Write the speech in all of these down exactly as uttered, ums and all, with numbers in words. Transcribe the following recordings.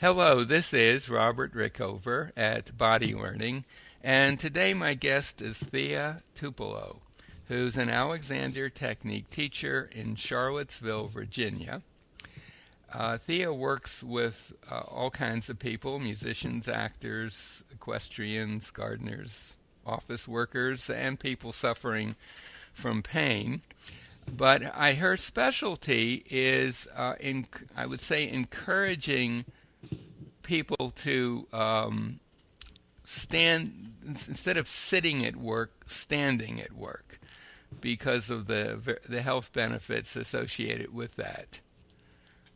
Hello, this is Robert Rickover at Body Learning, and today my guest is Thea Tupelo, who's an Alexander Technique teacher in Charlottesville, Virginia. Uh, Thea works with uh, all kinds of people, musicians, actors, equestrians, gardeners, office workers, and people suffering from pain. But I, her specialty is, uh, in, I would say, encouraging people to um, stand, instead of sitting at work, standing at work, because of the the health benefits associated with that.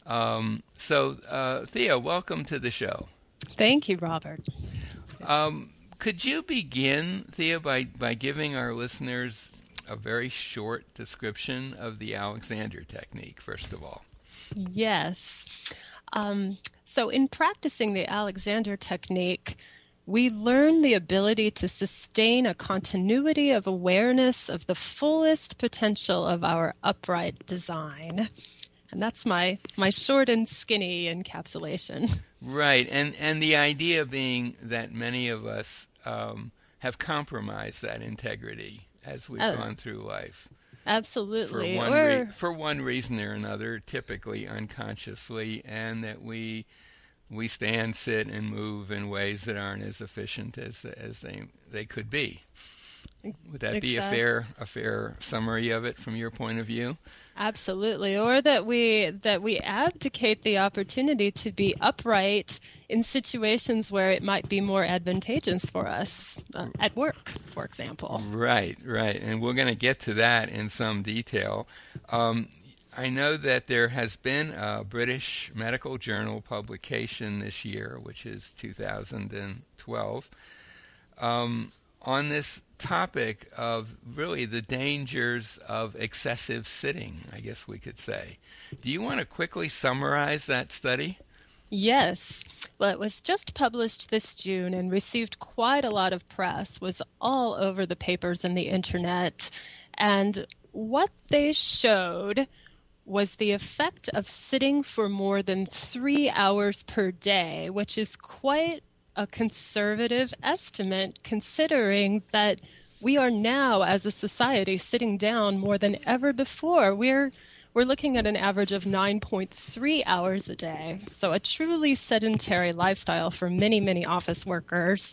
Um, so, uh, Thea, welcome to the show. Thank you, Robert. Um, could you begin, Thea, by, by giving our listeners a very short description of the Alexander Technique, first of all? Yes. Um, So in practicing the Alexander Technique, we learn the ability to sustain a continuity of awareness of the fullest potential of our upright design. And that's my, my short and skinny encapsulation. Right. And, and the idea being that many of us um, have compromised that integrity as we've oh. gone through life. Absolutely. For one, or... re- for one reason or another, typically unconsciously, and that we we stand, sit, and move in ways that aren't as efficient as as they they could be. Would that exactly. be a fair a fair summary of it from your point of view? Absolutely. Or that we that we abdicate the opportunity to be upright in situations where it might be more advantageous for us, uh, at work, for example. Right, right. And we're going to get to that in some detail. Um, I know that there has been a British Medical Journal publication this year, which is two thousand twelve, um, on this topic of really the dangers of excessive sitting, I guess we could say. Do you want to quickly summarize that study? Yes. Well, it was just published this June and received quite a lot of press, was all over the papers and the internet. And what they showed was the effect of sitting for more than three hours per day, which is quite a conservative estimate, considering that we are now, as a society, sitting down more than ever before. We're we're looking at an average of nine point three hours a day, so a truly sedentary lifestyle for many, many office workers.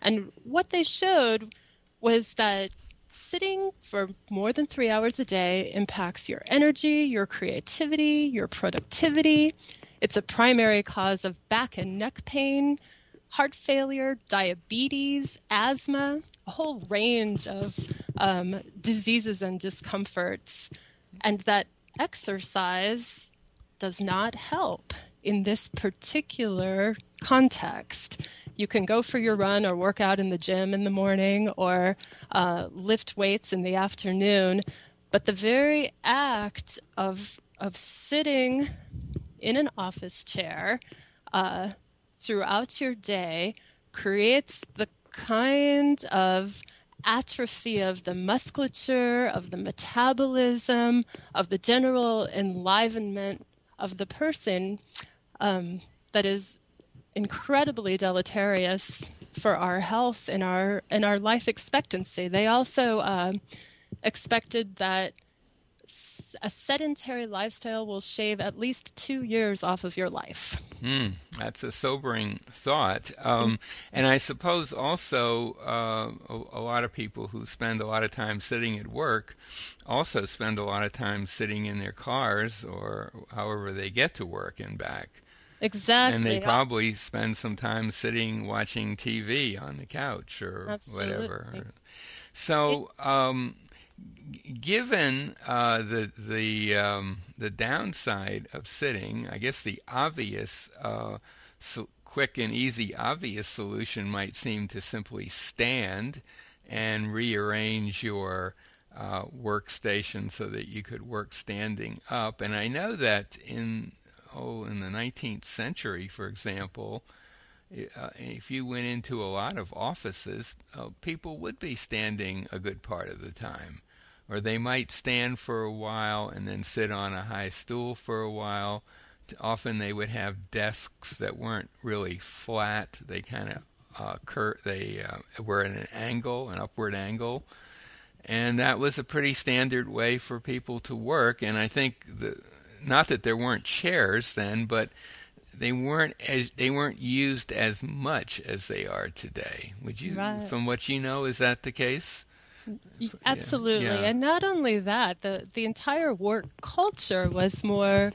And what they showed was that sitting for more than three hours a day impacts your energy, your creativity, your productivity. It's a primary cause of back and neck pain, heart failure, diabetes, asthma, a whole range of um, diseases and discomforts, and that exercise does not help in this particular context. You can go for your run or work out in the gym in the morning or uh, lift weights in the afternoon, but the very act of of sitting in an office chair uh, throughout your day creates the kind of atrophy of the musculature, of the metabolism, of the general enlivenment of the person um, that is incredibly deleterious for our health and our and our life expectancy. They also uh, expected that a sedentary lifestyle will shave at least two years off of your life. Mm, that's a sobering thought. Um, and I suppose also uh, a, a lot of people who spend a lot of time sitting at work also spend a lot of time sitting in their cars or however they get to work and back. Exactly. And they probably spend some time sitting watching T V on the couch or Absolutely. Whatever. So... Um, Given uh, the the um, the downside of sitting, I guess the obvious, uh, so quick and easy, obvious solution might seem to simply stand and rearrange your uh, workstation so that you could work standing up. And I know that in oh in the nineteenth century, for example, Uh, if you went into a lot of offices, uh, people would be standing a good part of the time, or they might stand for a while and then sit on a high stool for a while often they would have desks that weren't really flat. They kind of uh, cur- they uh, were at an angle, an upward angle. And that was a pretty standard way for people to work. And I think, the, not that there weren't chairs then, but they weren't as they weren't used as much as they are today. Would you, right. From what you know, is that the case? Absolutely. Yeah. And not only that, the, the entire work culture was more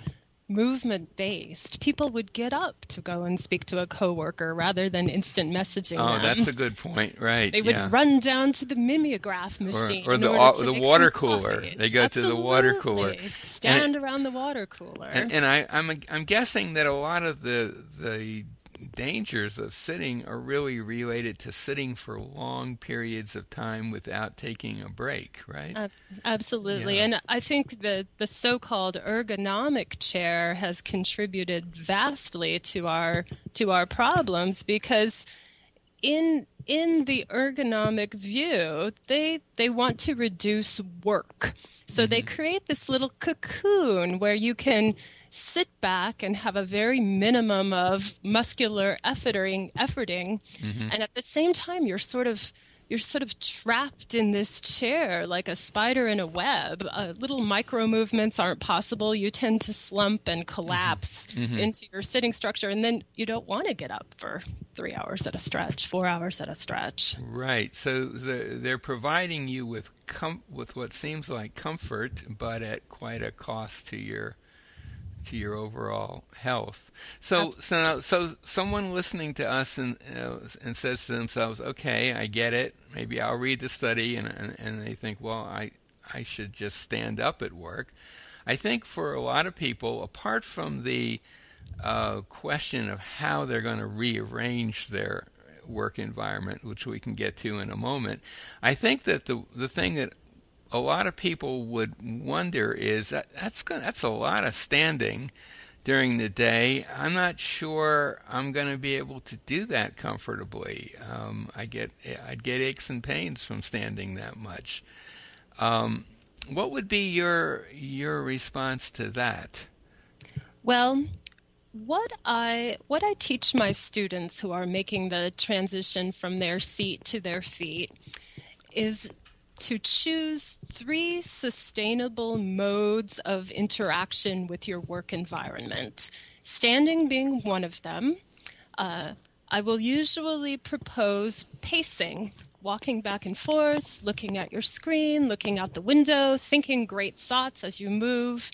movement-based. People would get up to go and speak to a coworker rather than instant messaging Oh, them. That's a good point, right. They would yeah. run down to the mimeograph machine. Or, or the, or the water cooler. Coffee. They go Absolutely. to the water cooler. Stand and, around the water cooler. And, and I, I'm, I'm guessing that a lot of the the dangers of sitting are really related to sitting for long periods of time without taking a break, right? Absolutely. Yeah. And I think the, the so-called ergonomic chair has contributed vastly to our to our problems, because in in the ergonomic view, they they want to reduce work. So mm-hmm. they create this little cocoon where you can sit back and have a very minimum of muscular efforting, efforting, mm-hmm. and at the same time you're sort of you're sort of trapped in this chair like a spider in a web. Uh, little micro movements aren't possible. You tend to slump and collapse mm-hmm. into your sitting structure, and then you don't want to get up for three hours at a stretch, four hours at a stretch. Right. So the, they're providing you with com- with what seems like comfort, but at quite a cost to your. to your overall health. So, so, so someone listening to us and you know, and says to themselves, "Okay, I get it. Maybe I'll read the study," and, and and they think, "Well, I I should just stand up at work." I think for a lot of people, apart from the uh, question of how they're going to rearrange their work environment, which we can get to in a moment, I think that the the thing that a lot of people would wonder is that that's gonna, that's a lot of standing during the day. I'm not sure I'm going to be able to do that comfortably. Um, I get I'd get aches and pains from standing that much. Um, what would be your your response to that? Well, what I what I teach my students who are making the transition from their seat to their feet is to choose three sustainable modes of interaction with your work environment, standing being one of them. Uh, I will usually propose pacing, walking back and forth, looking at your screen, looking out the window, thinking great thoughts as you move.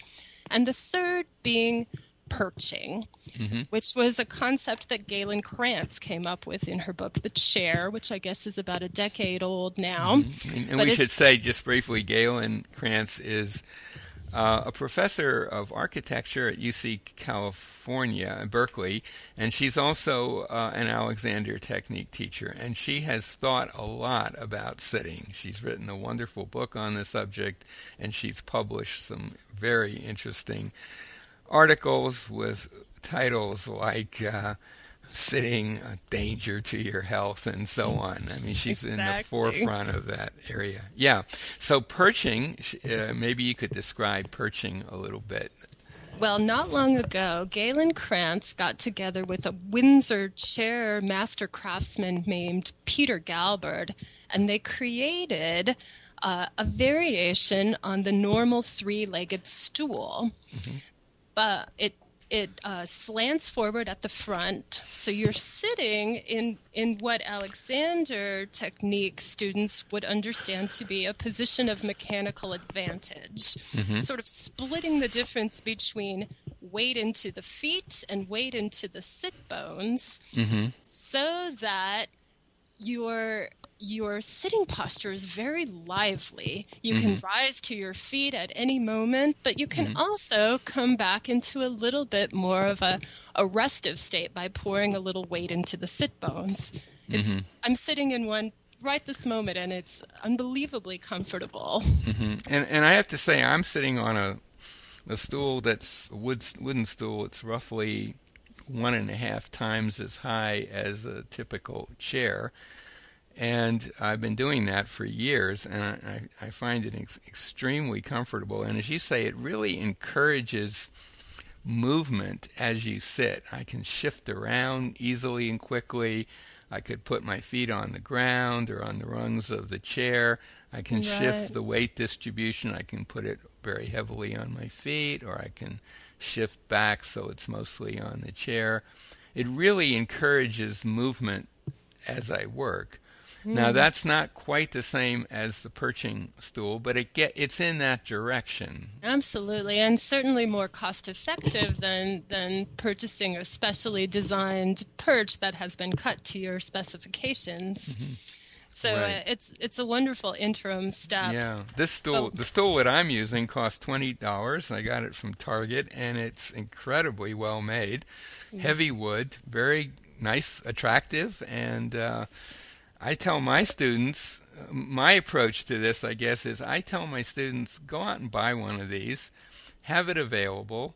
And the third being perching, mm-hmm. which was a concept that Galen Cranz came up with in her book, The Chair, which I guess is about a decade old now. Mm-hmm. And, and we should say just briefly, Galen Cranz is uh, a professor of architecture at U C California, Berkeley, and she's also uh, an Alexander Technique teacher. And she has thought a lot about sitting. She's written a wonderful book on the subject, and she's published some very interesting articles with titles like uh, Sitting, a Danger to Your Health, and so on. I mean, she's exactly. in the forefront of that area. Yeah. So perching, uh, maybe you could describe perching a little bit. Well, not long ago, Galen Cranz got together with a Windsor chair master craftsman named Peter Galbert, and they created uh, a variation on the normal three-legged stool. Mm-hmm. Uh, it it uh, slants forward at the front, so you're sitting in, in what Alexander Technique students would understand to be a position of mechanical advantage, mm-hmm. sort of splitting the difference between weight into the feet and weight into the sit bones, mm-hmm. so that you're... your sitting posture is very lively. You mm-hmm. can rise to your feet at any moment, but you can mm-hmm. also come back into a little bit more of a, a restive state by pouring a little weight into the sit bones. It's, mm-hmm. I'm sitting in one right this moment, and it's unbelievably comfortable. Mm-hmm. And and I have to say, I'm sitting on a a stool that's a wood, wooden stool. It's roughly one and a half times as high as a typical chair. And I've been doing that for years, and I, I find it ex- extremely comfortable. And as you say, it really encourages movement as you sit. I can shift around easily and quickly. I could put my feet on the ground or on the rungs of the chair. I can right. shift the weight distribution. I can put it very heavily on my feet, or I can shift back so it's mostly on the chair. It really encourages movement as I work. Mm. Now, that's not quite the same as the perching stool, but it get it's in that direction. Absolutely, and certainly more cost-effective than, than purchasing a specially designed perch that has been cut to your specifications. Mm-hmm. So right. uh, it's it's a wonderful interim step. Yeah, this stool, oh. the stool that I'm using costs twenty dollars. I got it from Target, and it's incredibly well made. Mm. Heavy wood, very nice, attractive, and... Uh, I tell my students, my approach to this, I guess, is I tell my students, go out and buy one of these, have it available,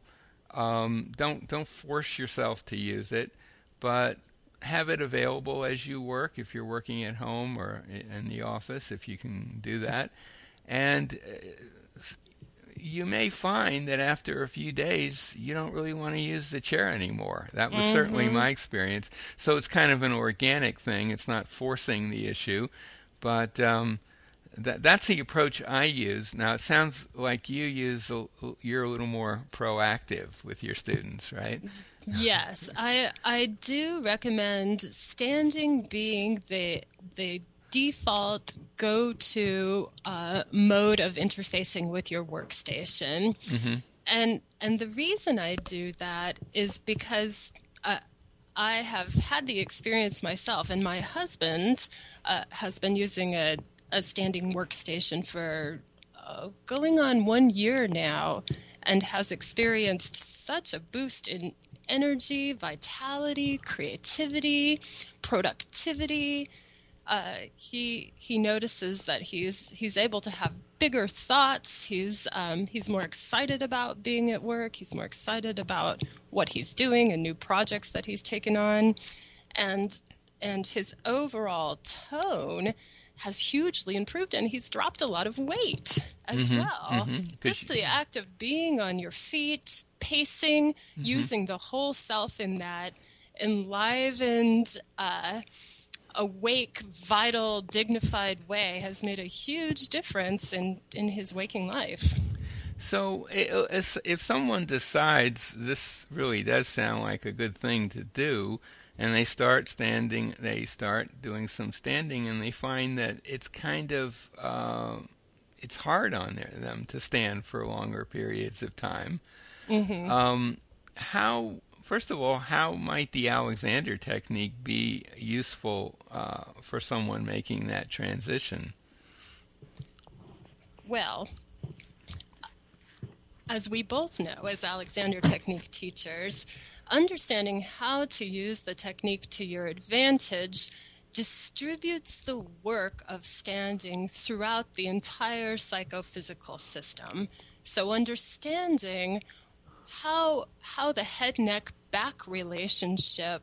um, don't don't force yourself to use it, but have it available as you work, if you're working at home or in the office, if you can do that. And you may find that after a few days, you don't really want to use the chair anymore. That was mm-hmm. certainly my experience. So it's kind of an organic thing. It's not forcing the issue. But um, that, that's the approach I use. Now, it sounds like you use a, you're a little more proactive with your students, right? Yes. I I do recommend standing being the the default go-to uh, mode of interfacing with your workstation. Mm-hmm. And and the reason I do that is because uh, I have had the experience myself, and my husband uh, has been using a, a standing workstation for uh, going on one year now, and has experienced such a boost in energy, vitality, creativity, productivity. Uh, he he notices that he's he's able to have bigger thoughts. He's um, he's more excited about being at work. He's more excited about what he's doing and new projects that he's taken on, and and his overall tone has hugely improved. And he's dropped a lot of weight as mm-hmm, well. Mm-hmm. Just the act of being on your feet, pacing, mm-hmm. using the whole self in that enlivened, Uh, awake, vital, dignified way has made a huge difference in, in his waking life. So if someone decides this really does sound like a good thing to do, and they start standing, they start doing some standing, and they find that it's kind of, uh, it's hard on their, them to stand for longer periods of time. Mm-hmm. Um, how... First of all, how might the Alexander technique be useful uh, for someone making that transition? Well, as we both know, as Alexander technique teachers, understanding how to use the technique to your advantage distributes the work of standing throughout the entire psychophysical system. So understanding How how the head-neck-back relationship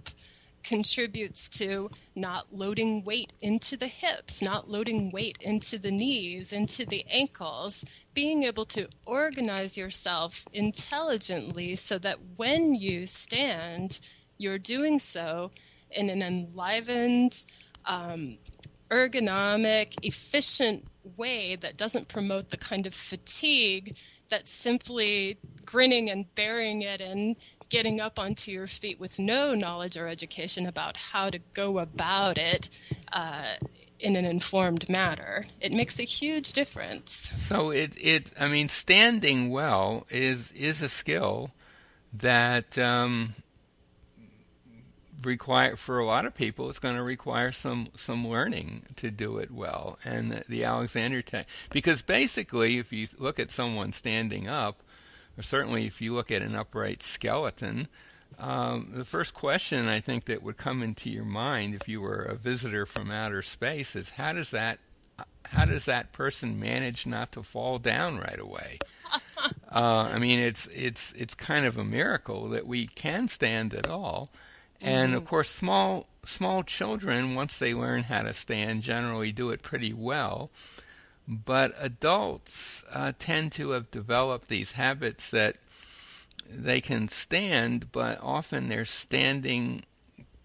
contributes to not loading weight into the hips, not loading weight into the knees, into the ankles, being able to organize yourself intelligently so that when you stand, you're doing so in an enlivened, um, ergonomic, efficient way that doesn't promote the kind of fatigue that simply grinning and bearing it and getting up onto your feet with no knowledge or education about how to go about it uh, in an informed manner. It makes a huge difference. So it, it I mean, standing well is is a skill that um, require for a lot of people. It's going to require some some learning to do it well. And the, the Alexander Tech, because basically, if you look at someone standing up, or certainly if you look at an upright skeleton, um, the first question I think that would come into your mind if you were a visitor from outer space is, how does that how does that person manage not to fall down right away? Uh, I mean, it's it's it's kind of a miracle that we can stand at all. And of course, small small children, once they learn how to stand, generally do it pretty well. But adults uh, tend to have developed these habits that they can stand, but often they're standing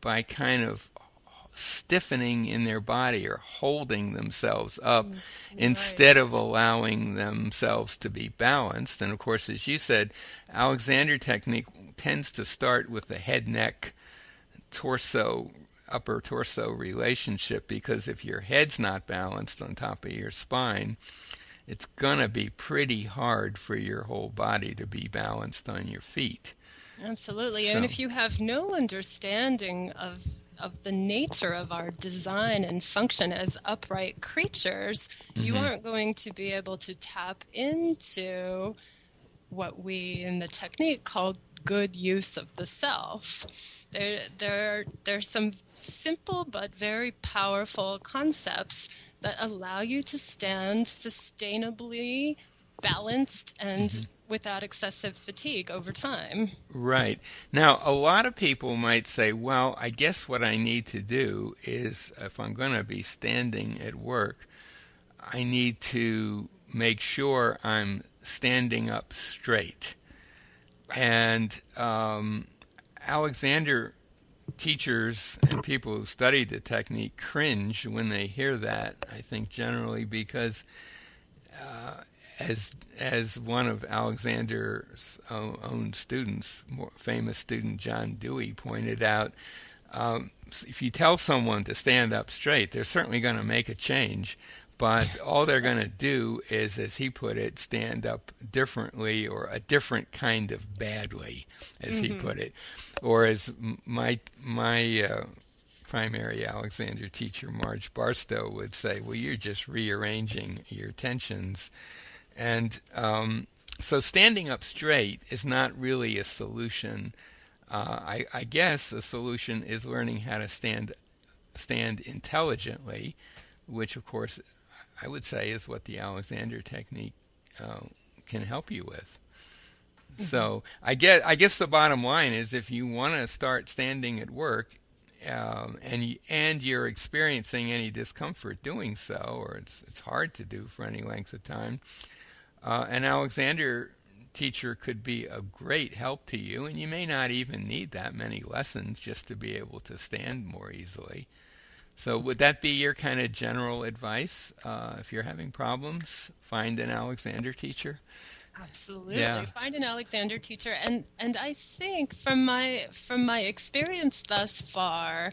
by kind of stiffening in their body or holding themselves up right. instead of allowing themselves to be balanced. And of course, as you said, Alexander technique tends to start with the head, neck, torso, upper torso relationship, because if your head's not balanced on top of your spine, it's going to be pretty hard for your whole body to be balanced on your feet. Absolutely. So, and if you have no understanding of of the nature of our design and function as upright creatures, mm-hmm. you aren't going to be able to tap into what we in the technique call good use of the self. There, there, there's some simple but very powerful concepts that allow you to stand sustainably, balanced, and mm-hmm. without excessive fatigue over time. Right. Now, a lot of people might say, well, I guess what I need to do is, if I'm going to be standing at work, I need to make sure I'm standing up straight. Right. And um, Alexander teachers and people who've studied the technique cringe when they hear that, I think generally because uh, As as one of Alexander's own students, more famous student John Dewey, pointed out, um, if you tell someone to stand up straight, they're certainly going to make a change, but all they're going to do is, as he put it, stand up differently, or a different kind of badly, as mm-hmm. he put it. Or as my my uh, primary Alexander teacher, Marge Barstow, would say, well, you're just rearranging your tensions. And um, so standing up straight is not really a solution. Uh, I, I guess a solution is learning how to stand stand intelligently, which, of course, I would say is what the Alexander technique uh, can help you with. Mm-hmm. So I get, I guess the bottom line is, if you want to start standing at work, Um, and and you're experiencing any discomfort doing so, or it's it's hard to do for any length of time, Uh, an Alexander teacher could be a great help to you, and you may not even need that many lessons just to be able to stand more easily. So would that be your kind of general advice? Uh, if you're having problems, find an Alexander teacher. Absolutely. Yeah. Find an Alexander teacher. And, and I think from my from my experience thus far,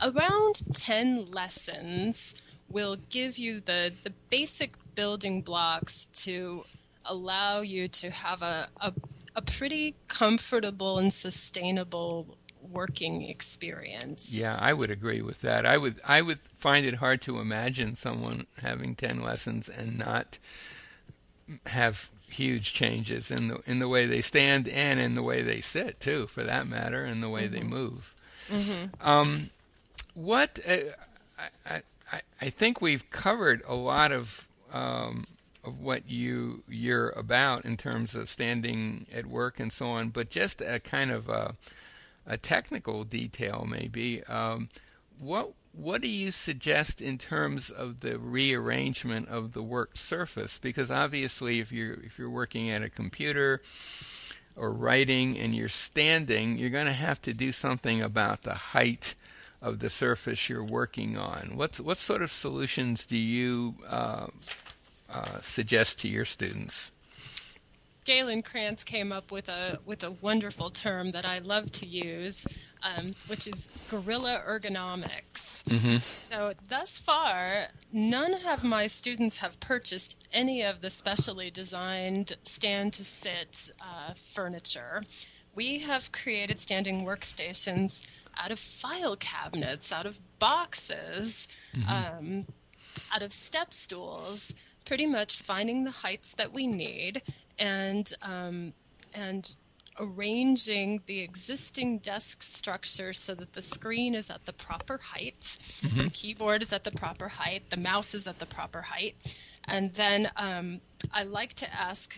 around ten lessons will give you the, the basic building blocks to allow you to have a, a, a pretty comfortable and sustainable working experience. Yeah, I would agree with that. I would I would find it hard to imagine someone having ten lessons and not have huge changes in the in the way they stand and in the way they sit too, for that matter, and the way mm-hmm. they move. Mm-hmm. Um, what uh, I, I I think we've covered a lot of um, of what you you're about in terms of standing at work and so on, but just a kind of a, a technical detail maybe. Um, what What do you suggest in terms of the rearrangement of the work surface? Because obviously, if you're if you're working at a computer or writing and you're standing, you're going to have to do something about the height of the surface you're working on. What's what sort of solutions do you uh, uh, suggest to your students? Galen Cranz came up with a with a wonderful term that I love to use, um, which is guerrilla ergonomics. Mm-hmm. So thus far, none of my students have purchased any of the specially designed stand-to-sit uh, furniture. We have created standing workstations out of file cabinets, out of boxes, mm-hmm. um, out of step stools, pretty much finding the heights that we need and um, and arranging the existing desk structure so that the screen is at the proper height, mm-hmm. the keyboard is at the proper height, the mouse is at the proper height. And then um, I like to ask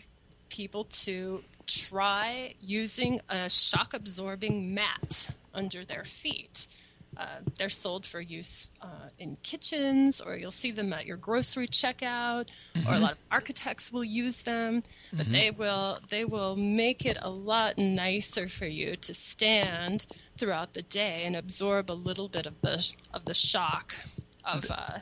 people to try using a shock-absorbing mat under their feet. Uh, they're sold for use uh, in kitchens, or you'll see them at your grocery checkout, mm-hmm. or a lot of architects will use them. But mm-hmm. they will they will make it a lot nicer for you to stand throughout the day and absorb a little bit of the of the shock of uh,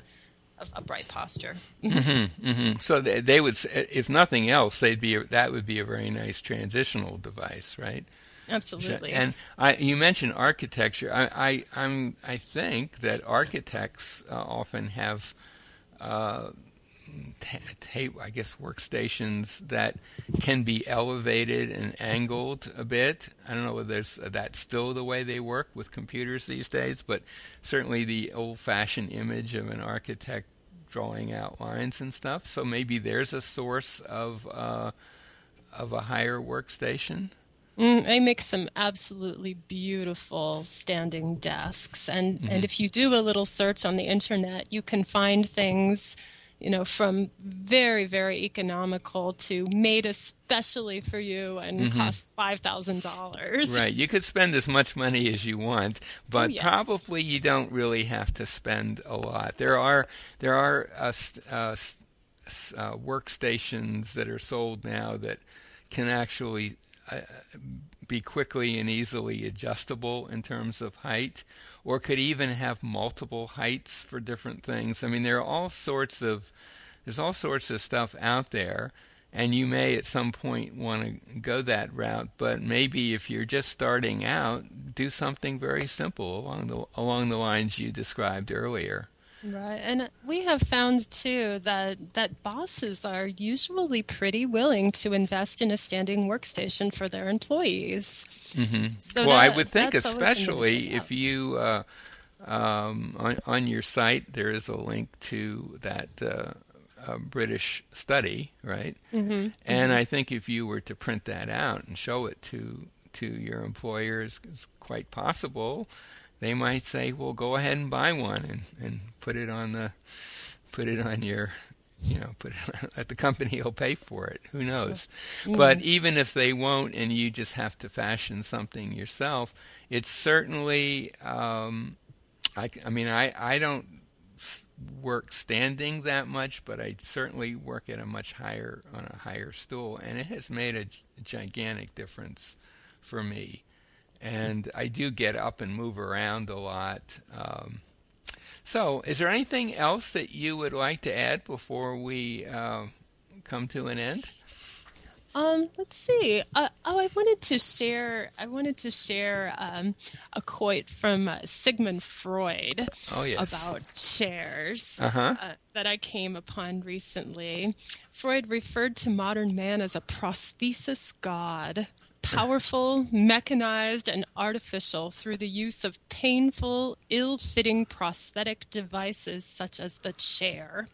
of upright posture. Mm-hmm, mm-hmm. So they, they would, if nothing else, they'd be that would be a very nice transitional device, right? Absolutely. And I, you mentioned architecture. I, I, I'm, I think that architects uh, often have, uh, ta- ta- I guess, workstations that can be elevated and angled a bit. I don't know whether there's, uh, that's still the way they work with computers these days, but certainly the old-fashioned image of an architect drawing out lines and stuff. So maybe there's a source of uh, of a higher workstation. Mm, they make some absolutely beautiful standing desks. And, mm-hmm. and if you do a little search on the internet, you can find things, you know, from very, very economical to made especially for you and mm-hmm. costs five thousand dollars. Right. You could spend as much money as you want, but oh, yes. probably you don't really have to spend a lot. There are, there are uh, uh, uh, workstations that are sold now that can actually be quickly and easily adjustable in terms of height, or could even have multiple heights for different things. I mean, there are all sorts of there's all sorts of stuff out there, and you may at some point want to go that route. But maybe if you're just starting out, do something very simple along the along the lines you described earlier. Right, and we have found too that that bosses are usually pretty willing to invest in a standing workstation for their employees. Mm-hmm. So well, that, I would think especially if you uh, um, on on your site there is a link to that uh, uh, British study, right? Mm-hmm. And mm-hmm. I think if you were to print that out and show it to to your employers, it's quite possible they might say, "Well, go ahead and buy one, and, and put it on the, put it on your, you know, put it at the company will pay for it." Who knows? Mm-hmm. But even if they won't, and you just have to fashion something yourself, it's certainly. Um, I, I mean, I I don't work standing that much, but I certainly work at a much higher on a higher stool, and it has made a g- gigantic difference for me. And I do get up and move around a lot. Um, so is there anything else that you would like to add before we uh, come to an end? Um, let's see. Uh, oh, I wanted to share. I wanted to share um, a quote from uh, Sigmund Freud oh, yes. about chairs uh-huh. uh, that I came upon recently. Freud referred to modern man as a prosthesis god, powerful, mechanized, and artificial through the use of painful, ill-fitting prosthetic devices such as the chair.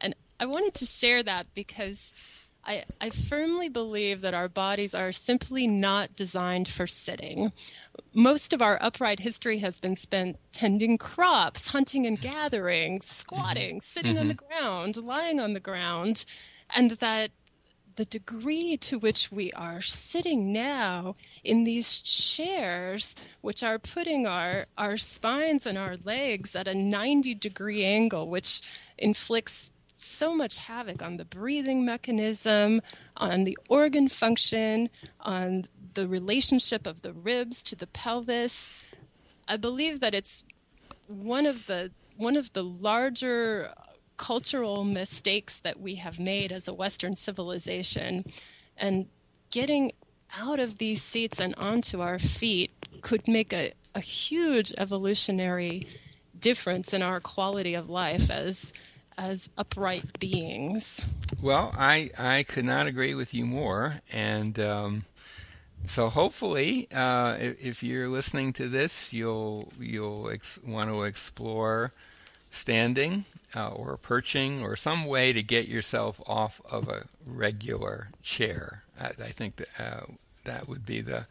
And I wanted to share that because I, I firmly believe that our bodies are simply not designed for sitting. Most of our upright history has been spent tending crops, hunting and gathering, squatting, sitting mm-hmm. on the ground, lying on the ground, and that the degree to which we are sitting now in these chairs, which are putting our, our spines and our legs at a ninety degree angle, which inflicts so much havoc on the breathing mechanism, on the organ function, on the relationship of the ribs to the pelvis. I believe that it's one of the one of the larger cultural mistakes that we have made as a Western civilization, and getting out of these seats and onto our feet could make a, a huge evolutionary difference in our quality of life as as upright beings. Well, I, I could not agree with you more, and um, so hopefully uh, if, if you're listening to this, you'll you'll ex- want to explore standing uh, or perching or some way to get yourself off of a regular chair. I, I think that uh, that would be the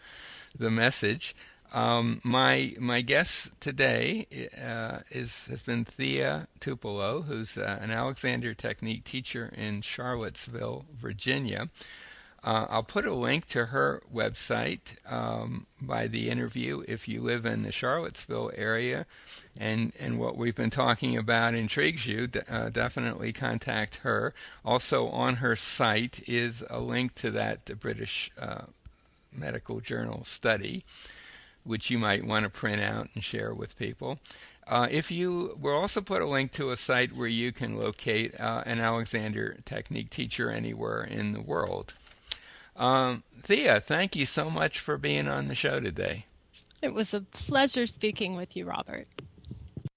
the message. Um, my my guest today uh, is has been Thea Tupelo, who's uh, an Alexander Technique teacher in Charlottesville, Virginia. Uh, I'll put a link to her website um, by the interview if you live in the Charlottesville area and, and what we've been talking about intrigues you, uh, definitely contact her. Also on her site is a link to that the British uh, Medical Journal study, which you might want to print out and share with people. Uh, if you, we'll also put a link to a site where you can locate uh, an Alexander Technique teacher anywhere in the world. Um, Thea, thank you so much for being on the show today. It was a pleasure speaking with you, Robert.